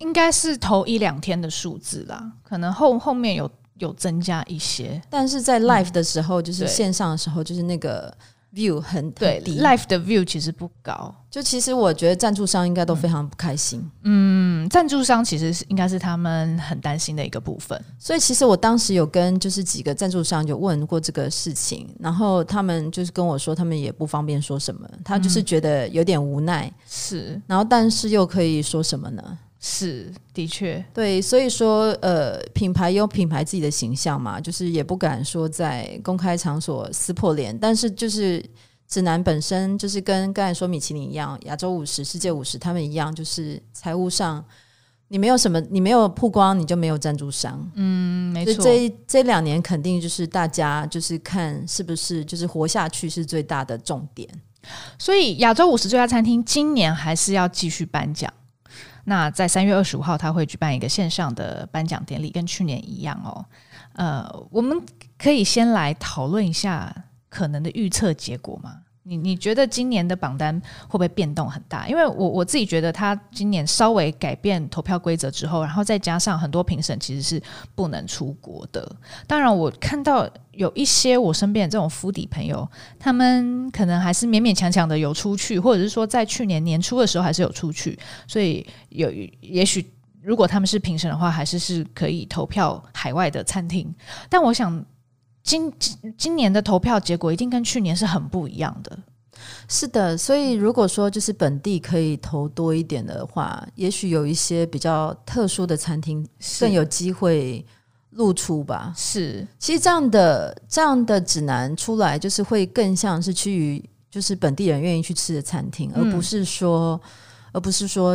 应该是头1-2天的数字啦，可能后面有有增加一些，但是在 live 的时候、就是线上的时候，就是那个 view 很低， live 的 view 其实不高，就其实我觉得赞助商应该都非常不开心。嗯，赞助商其实应该是他们很担心的一个部分，所以其实我当时有跟就是几个赞助商有问过这个事情，然后他们就是跟我说他们也不方便说什么，他就是觉得有点无奈、是，然后但是又可以说什么呢？是，的确，对，所以说品牌有品牌自己的形象嘛，就是也不敢说在公开场所撕破脸，但是就是指南本身就是跟刚才说米其林一样，亚洲50、世界50他们一样，就是财务上你没有什么，你没有曝光你就没有赞助商。嗯，没错，所以这2年肯定就是大家就是看是不是就是活下去是最大的重点，所以亚洲50最佳餐厅今年还是要继续颁奖。那在3月25号，他会举办一个线上的颁奖典礼，跟去年一样哦。我们可以先来讨论一下可能的预测结果吗？你觉得今年的榜单会不会变动很大？因为我自己觉得，他今年稍微改变投票规则之后，然后再加上很多评审其实是不能出国的。当然，我看到有一些我身边的这种foodie底朋友，他们可能还是勉勉强强的有出去，或者是说在去年年初的时候还是有出去，所以也许如果他们是评审的话，还是可以投票海外的餐厅。但我想，今年的投票结果一定跟去年是很不一样的。是的，所以如果说就是本地可以投多一点的话，也许有一些比较特殊的餐厅更有机会露出吧。是，其实这样的指南出来，就是会更像是趋于就是本地人愿意去吃的餐厅，而不是说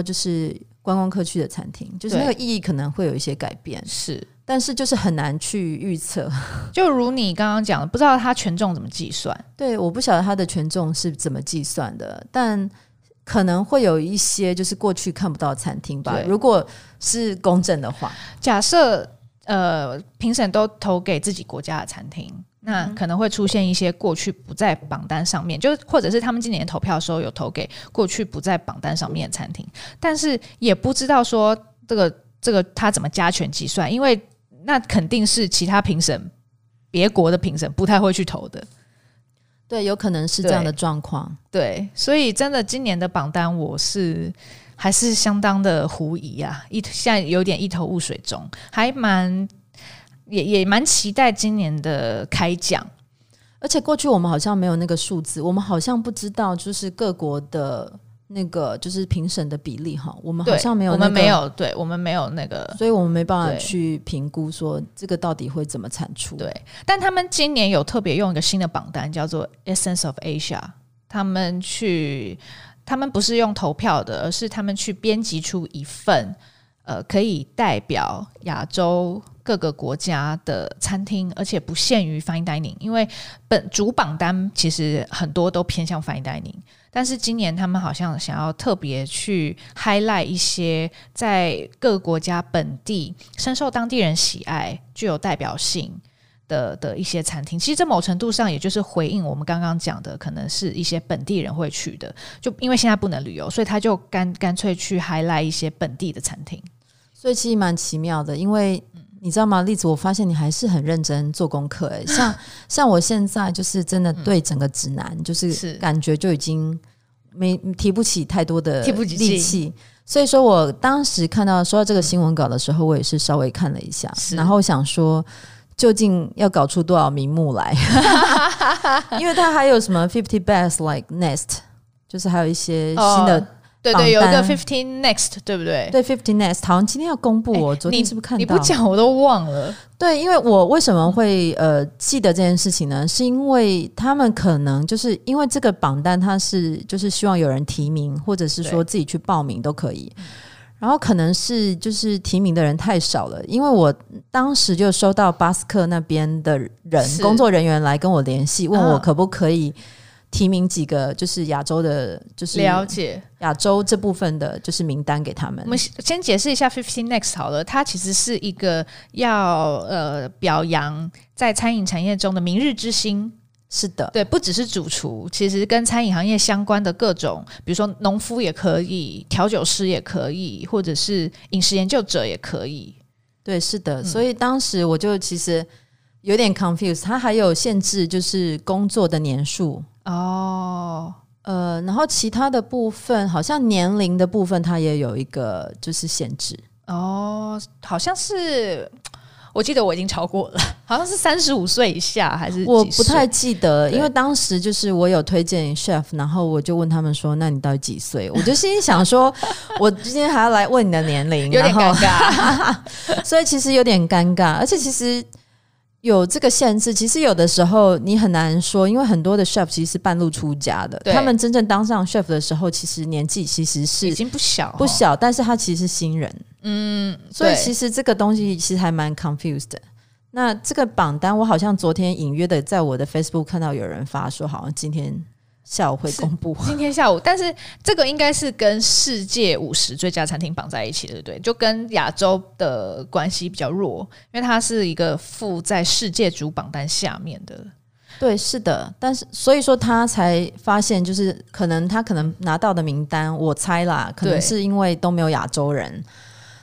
就是观光客去的餐厅，就是那个意义可能会有一些改变。是。但是就是很难去预测，就如你刚刚讲的，不知道它权重怎么计算。对，我不晓得它的权重是怎么计算的，但可能会有一些就是过去看不到餐厅吧，如果是公正的话。假设评审都投给自己国家的餐厅，那可能会出现一些过去不在榜单上面，就或者是他们今年投票的时候有投给过去不在榜单上面的餐厅，但是也不知道说这个他怎么加权计算，因为那肯定是其他评审，别国的评审不太会去投的。对，有可能是这样的状况。对，所以真的今年的榜单我是还是相当的狐疑啊，现在有点一头雾水中，还蛮也蛮期待今年的开奖。而且过去我们好像没有那个数字，我们好像不知道就是各国的那个就是评审的比例哈，我们好像没有、那个，我们没有那个，所以我们没办法去评估说这个到底会怎么产出。对，但他们今年有特别用一个新的榜单，叫做 Essence of Asia， 他们不是用投票的，而是他们去编辑出一份可以代表亚洲各个国家的餐厅，而且不限于 Fine Dining， 因为主榜单其实很多都偏向 Fine Dining， 但是今年他们好像想要特别去 highlight 一些在各个国家本地深受当地人喜爱、具有代表性的一些餐厅。其实这某程度上也就是回应我们刚刚讲的，可能是一些本地人会去的，就因为现在不能旅游，所以他就干脆去 highlight 一些本地的餐厅。所以其实蛮奇妙的，因为你知道吗Liz，我发现你还是很认真做功课、像我现在就是真的对整个指南就是感觉就已经提不起太多的力气，所以说我当时看到说到这个新闻稿的时候，我也是稍微看了一下，然后想说究竟要搞出多少名目来因为它还有什么50 best like next， 就是还有一些新的、对，有一个 Fifteen Next， 对不对？对 ，Fifteen Next 好像今天要公布哦。昨天是不是看到？你不讲我都忘了。对，因为我为什么会记得这件事情呢？是因为他们可能就是因为这个榜单，它是就是希望有人提名，或者是说自己去报名都可以。然后可能是就是提名的人太少了，因为我当时就收到巴斯克那边的人工作人员来跟我联系，问我可不可以提名几个就是亚洲的，就是了解亚洲这部分的就是名单给他们。我们先解释一下 Fifteen Next 好了，它其实是一个要表扬在餐饮产业中的明日之星。是的，对，不只是主厨，其实跟餐饮行业相关的各种，比如说农夫也可以，调酒师也可以，或者是饮食研究者也可以。对，是的，所以当时我就其实有点 confused， 它还有限制就是工作的年数哦，然后其他的部分好像年龄的部分它也有一个就是限制哦，好像是我记得我已经超过了，好像是35岁以下还是几岁我不太记得，因为当时就是我有推荐 chef， 然后我就问他们说那你到底几岁，我就心想说我今天还要来问你的年龄有点尴尬所以其实有点尴尬，而且其实有这个限制，其实有的时候你很难说，因为很多的 chef 其实是半路出家的，他们真正当上 chef 的时候其实年纪其实是已经不小不小，但是他其实是新人，嗯，所以其实这个东西其实还蛮 confused 的。那这个榜单我好像昨天隐约的在我的 Facebook 看到有人发说好像今天下午会公布，今天下午，但是这个应该是跟世界50最佳餐厅绑在一起，对不对？就跟亚洲的关系比较弱，因为它是一个附在世界主榜单下面的。对，是的，但是所以说他才发现，就是他可能拿到的名单，我猜啦，可能是因为都没有亚洲人。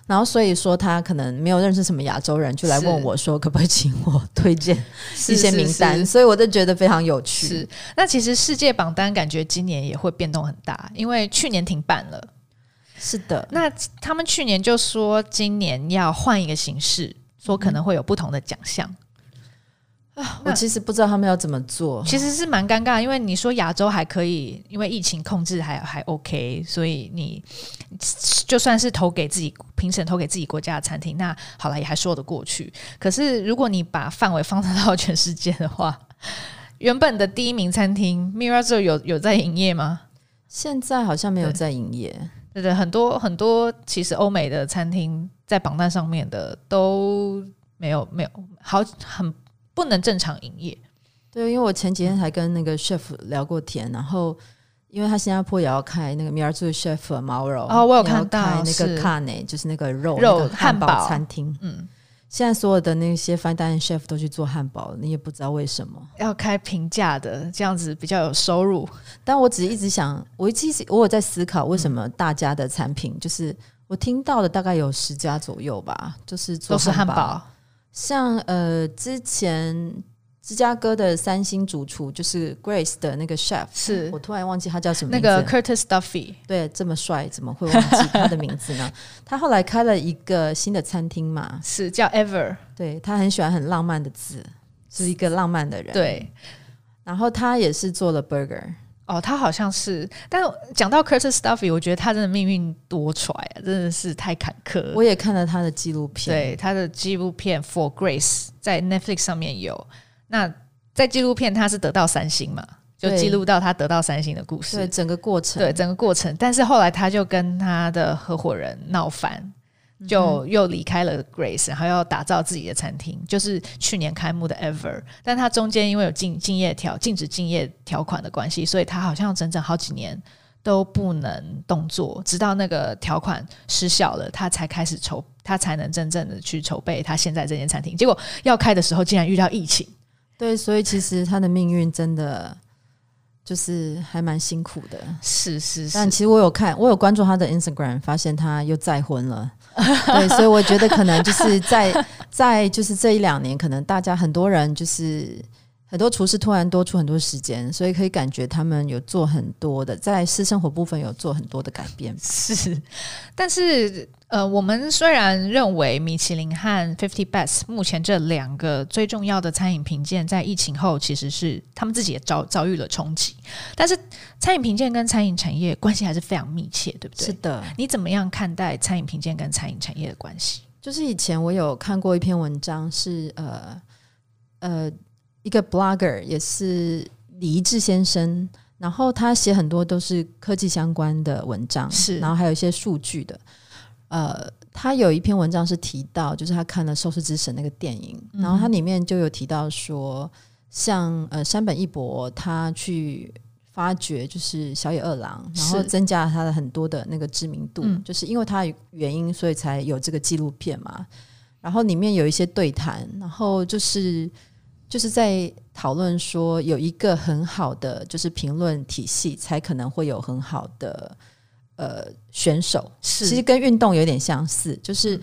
然后所以说他可能没有认识什么亚洲人，就来问我说可不可以请我推荐一些名单，所以我就觉得非常有趣。是，那其实世界榜单感觉今年也会变动很大，因为去年停办了。是的，那他们去年就说今年要换一个形式，说可能会有不同的奖项。我其实不知道他们要怎么做，其实是蛮尴尬，因为你说亚洲还可以，因为疫情控制还 OK， 所以你就算是投给自己评审投给自己国家的餐厅，那好了也还说得过去。可是如果你把范围放大到全世界的话，原本的第一名餐厅 Mirazur 有在营业吗？现在好像没有在营业。 对，很多其实欧美的餐厅在榜单上面的都没有很不能正常营业。对，因为我前几天还跟那个 chef 聊过天，然后因为他新加坡也要开那个 Mirazur chef Mauro， 哦，我有看到开那个 carne 就是那个肉那个汉堡餐厅，嗯，现在所有的那些 fine dining chef 都去做汉堡，你也不知道为什么要开平价的，这样子比较有收入。但我只一直想，我有在思考为什么大家的产品，就是我听到的大概有10家左右吧，就是做汉堡。像之前芝加哥的3星主厨就是 Grace 的那个 chef， 是我突然忘记他叫什么名字，那个 Curtis Duffy， 对，这么帅怎么会忘记他的名字呢他后来开了一个新的餐厅嘛，是叫 Ever， 对，他很喜欢很浪漫的字，是一个浪漫的人，对，然后他也是做了 burger，哦，他好像是，但讲到 Curtis Duffy， 我觉得他真的命运多舛啊，真的是太坎坷了。我也看了他的纪录片，对，他的纪录片 For Grace 在 Netflix 上面有。那在纪录片他是得到3星嘛，就记录到他得到3星的故事，对，整个过程，对，整个过程。但是后来他就跟他的合伙人闹翻，就又离开了 Grace， 然后要打造自己的餐厅，就是去年开幕的 Ever， 但他中间因为有禁止竞业条款的关系，所以他好像整整好几年都不能动作，直到那个条款失效了，他才开始他才能真正的去筹备他现在这间餐厅，结果要开的时候竟然遇到疫情。对，所以其实他的命运真的就是还蛮辛苦的。是，但其实我有关注他的 Instagram， 发现他又再婚了对，所以我觉得可能就是在就是这1-2年，可能大家很多人就是很多厨师突然多出很多时间，所以可以感觉他们有做很多的在私生活部分有做很多的改变。是，但是我们虽然认为米其林和 50 Best 目前这2个最重要的餐饮评鉴在疫情后其实是他们自己也遭遇了冲击，但是餐饮评鉴跟餐饮产业关系还是非常密切，对不对？是的。你怎么样看待餐饮评鉴跟餐饮产业的关系？就是以前我有看过一篇文章，是一个 blogger 也是李一志先生，然后他写很多都是科技相关的文章，是，然后还有一些数据的。他有一篇文章是提到，就是他看了《寿司之神》那个电影，然后他里面就有提到说，像山本一博他去发掘就是小野二郎，然后增加他的很多的那个知名度，就是因为他原因所以才有这个纪录片嘛。然后里面有一些对谈，然后就是在讨论说有一个很好的就是评论体系才可能会有很好的选手，其实跟运动有点相似，就是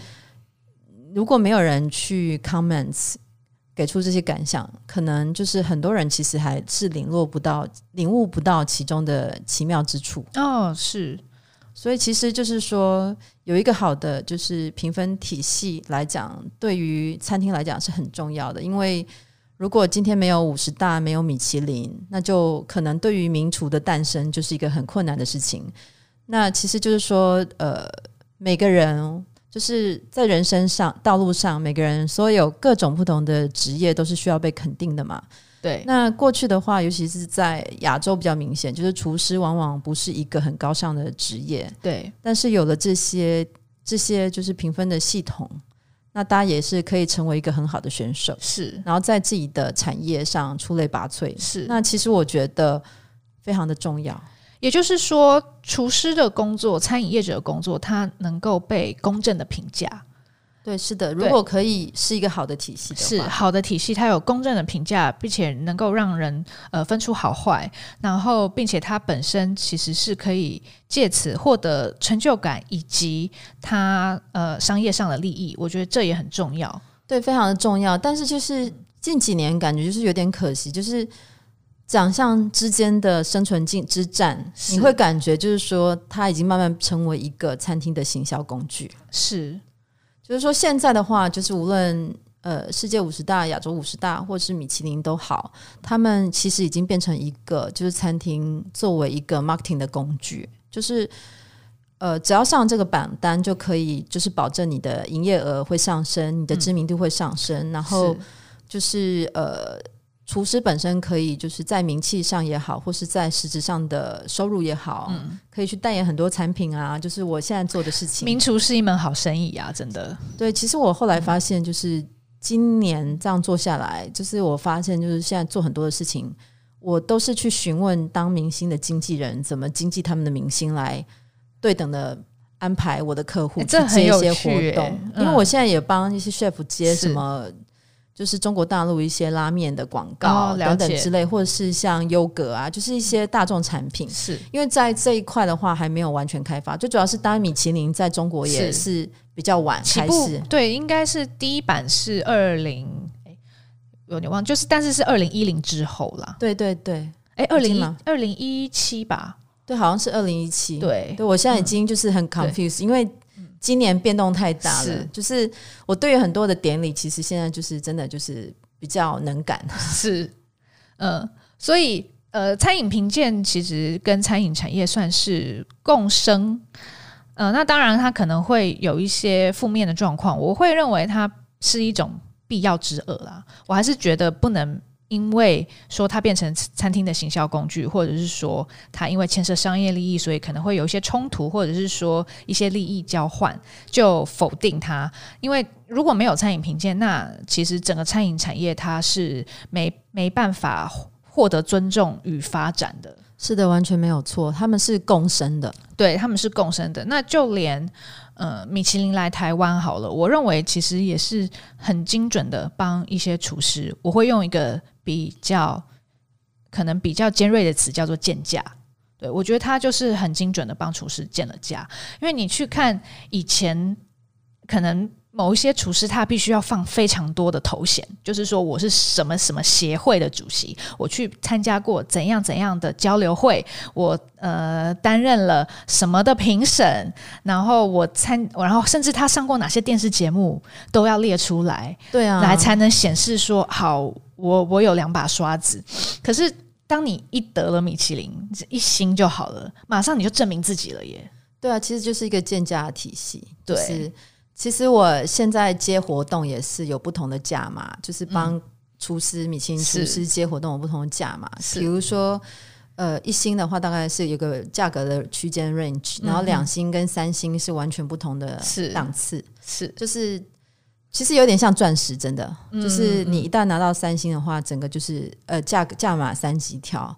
如果没有人去 comments 给出这些感想，可能就是很多人其实还是领悟不到其中的奇妙之处。哦，是。所以其实就是说有一个好的就是评分体系来讲，对于餐厅来讲是很重要的。因为如果今天没有50大，没有米其林，那就可能对于名厨的诞生就是一个很困难的事情。那其实就是说每个人就是在人生上道路上，每个人所有各种不同的职业都是需要被肯定的嘛。对，那过去的话尤其是在亚洲比较明显，就是厨师往往不是一个很高尚的职业。对，但是有了这些就是评分的系统，那大家也是可以成为一个很好的选手，是，然后在自己的产业上出类拔萃，是。那其实我觉得非常的重要，也就是说厨师的工作，餐饮业者的工作，它能够被公正的评价。对，是的，如果可以是一个好的体系的话，是好的体系，它有公正的评价，并且能够让人分出好坏，然后并且它本身其实是可以借此获得成就感以及它商业上的利益，我觉得这也很重要。对，非常的重要。但是就是近几年感觉就是有点可惜，就是奖项之间的生存之战，你会感觉就是说它已经慢慢成为一个餐厅的行销工具。是，就是说现在的话就是无论世界50大、亚洲50大或是米其林都好，他们其实已经变成一个就是餐厅作为一个 marketing 的工具，就是只要上这个榜单就可以就是保证你的营业额会上升，你的知名度会上升，然后就是厨师本身可以就是在名气上也好，或是在实质上的收入也好，可以去代言很多产品啊，就是我现在做的事情。名厨是一门好生意啊，真的。对，其实我后来发现就是今年这样做下来，就是我发现就是现在做很多的事情，我都是去询问当明星的经纪人怎么经纪他们的明星，来对等的安排我的客户去接一些活动。因为我现在也帮一些 chef 接什么就是中国大陆一些拉面的广告等等之类，或者是像优格啊，就是一些大众产品。是，因为在这一块的话还没有完全开发，最主要是当然米其林在中国也是比较晚开始。对，应该是第一版是20，有点忘，就是但是是2010之后啦。对对对，2017吧？对，好像是2017。对对，我现在已经就是很 confused， 因为今年变动太大了，就是我对于很多的典礼其实现在就是真的就是比较能感。是，所以餐饮评鉴其实跟餐饮产业算是共生，那当然它可能会有一些负面的状况，我会认为它是一种必要之恶啦。我还是觉得不能因为说它变成餐厅的行销工具，或者是说它因为牵涉商业利益，所以可能会有一些冲突，或者是说一些利益交换，就否定它。因为如果没有餐饮评鉴，那其实整个餐饮产业它是没办法获得尊重与发展的。是的，完全没有错，他们是共生的。对，他们是共生的。那就连米其林来台湾好了，我认为其实也是很精准的帮一些厨师，我会用一个可能比较尖锐的词叫做建价。对，我觉得他就是很精准的帮厨师建了价。因为你去看以前可能某一些厨师他必须要放非常多的头衔，就是说我是什么什么协会的主席，我去参加过怎样怎样的交流会，我担任了什么的评审，然后然后甚至他上过哪些电视节目都要列出来。对啊，来才能显示说好我有两把刷子。可是当你一得了米其林一星就好了，马上你就证明自己了耶。对啊，其实就是一个建价的体系。对，就是其实我现在接活动也是有不同的价码，就是帮厨师、米其林厨师接活动有不同的价码。比如说一星的话大概是有个价格的区间 range， 然后2星跟3星是完全不同的档次。是，就是其实有点像钻石，真的，就是你一旦拿到3星的话，整个就是价码3级跳。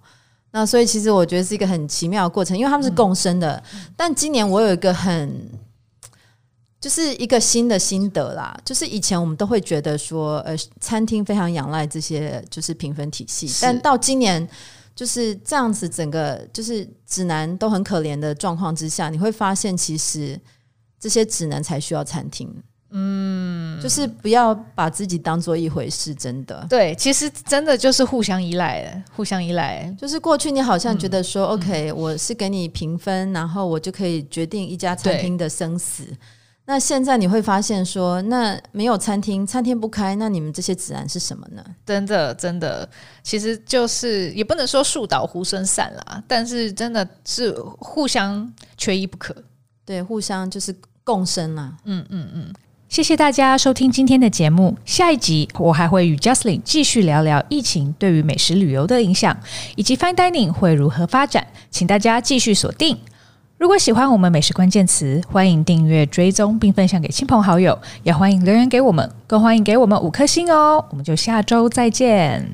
那所以其实我觉得是一个很奇妙的过程，因为他们是共生的。但今年我有一个就是一个新的心得啦，就是以前我们都会觉得说餐厅非常仰赖这些就是评分体系，但到今年就是这样子整个就是指南都很可怜的状况之下，你会发现其实这些指南才需要餐厅。嗯，就是不要把自己当做一回事，真的。对，其实真的就是互相依赖，互相依赖。就是过去你好像觉得说、OK， 我是给你评分，然后我就可以决定一家餐厅的生死。那现在你会发现说，那没有餐厅，餐厅不开，那你们这些指南是什么呢？真的真的，其实就是也不能说树倒猢狲散啦，但是真的是互相缺一不可。对，互相就是共生啦。嗯嗯嗯，谢谢大家收听今天的节目。下一集我还会与 Jocelyn 继续聊聊疫情对于美食旅游的影响，以及 Fine Dining 会如何发展，请大家继续锁定。如果喜欢我们美食关键词，欢迎订阅追踪并分享给亲朋好友，也欢迎留言给我们，更欢迎给我们5颗星哦。我们就下周再见。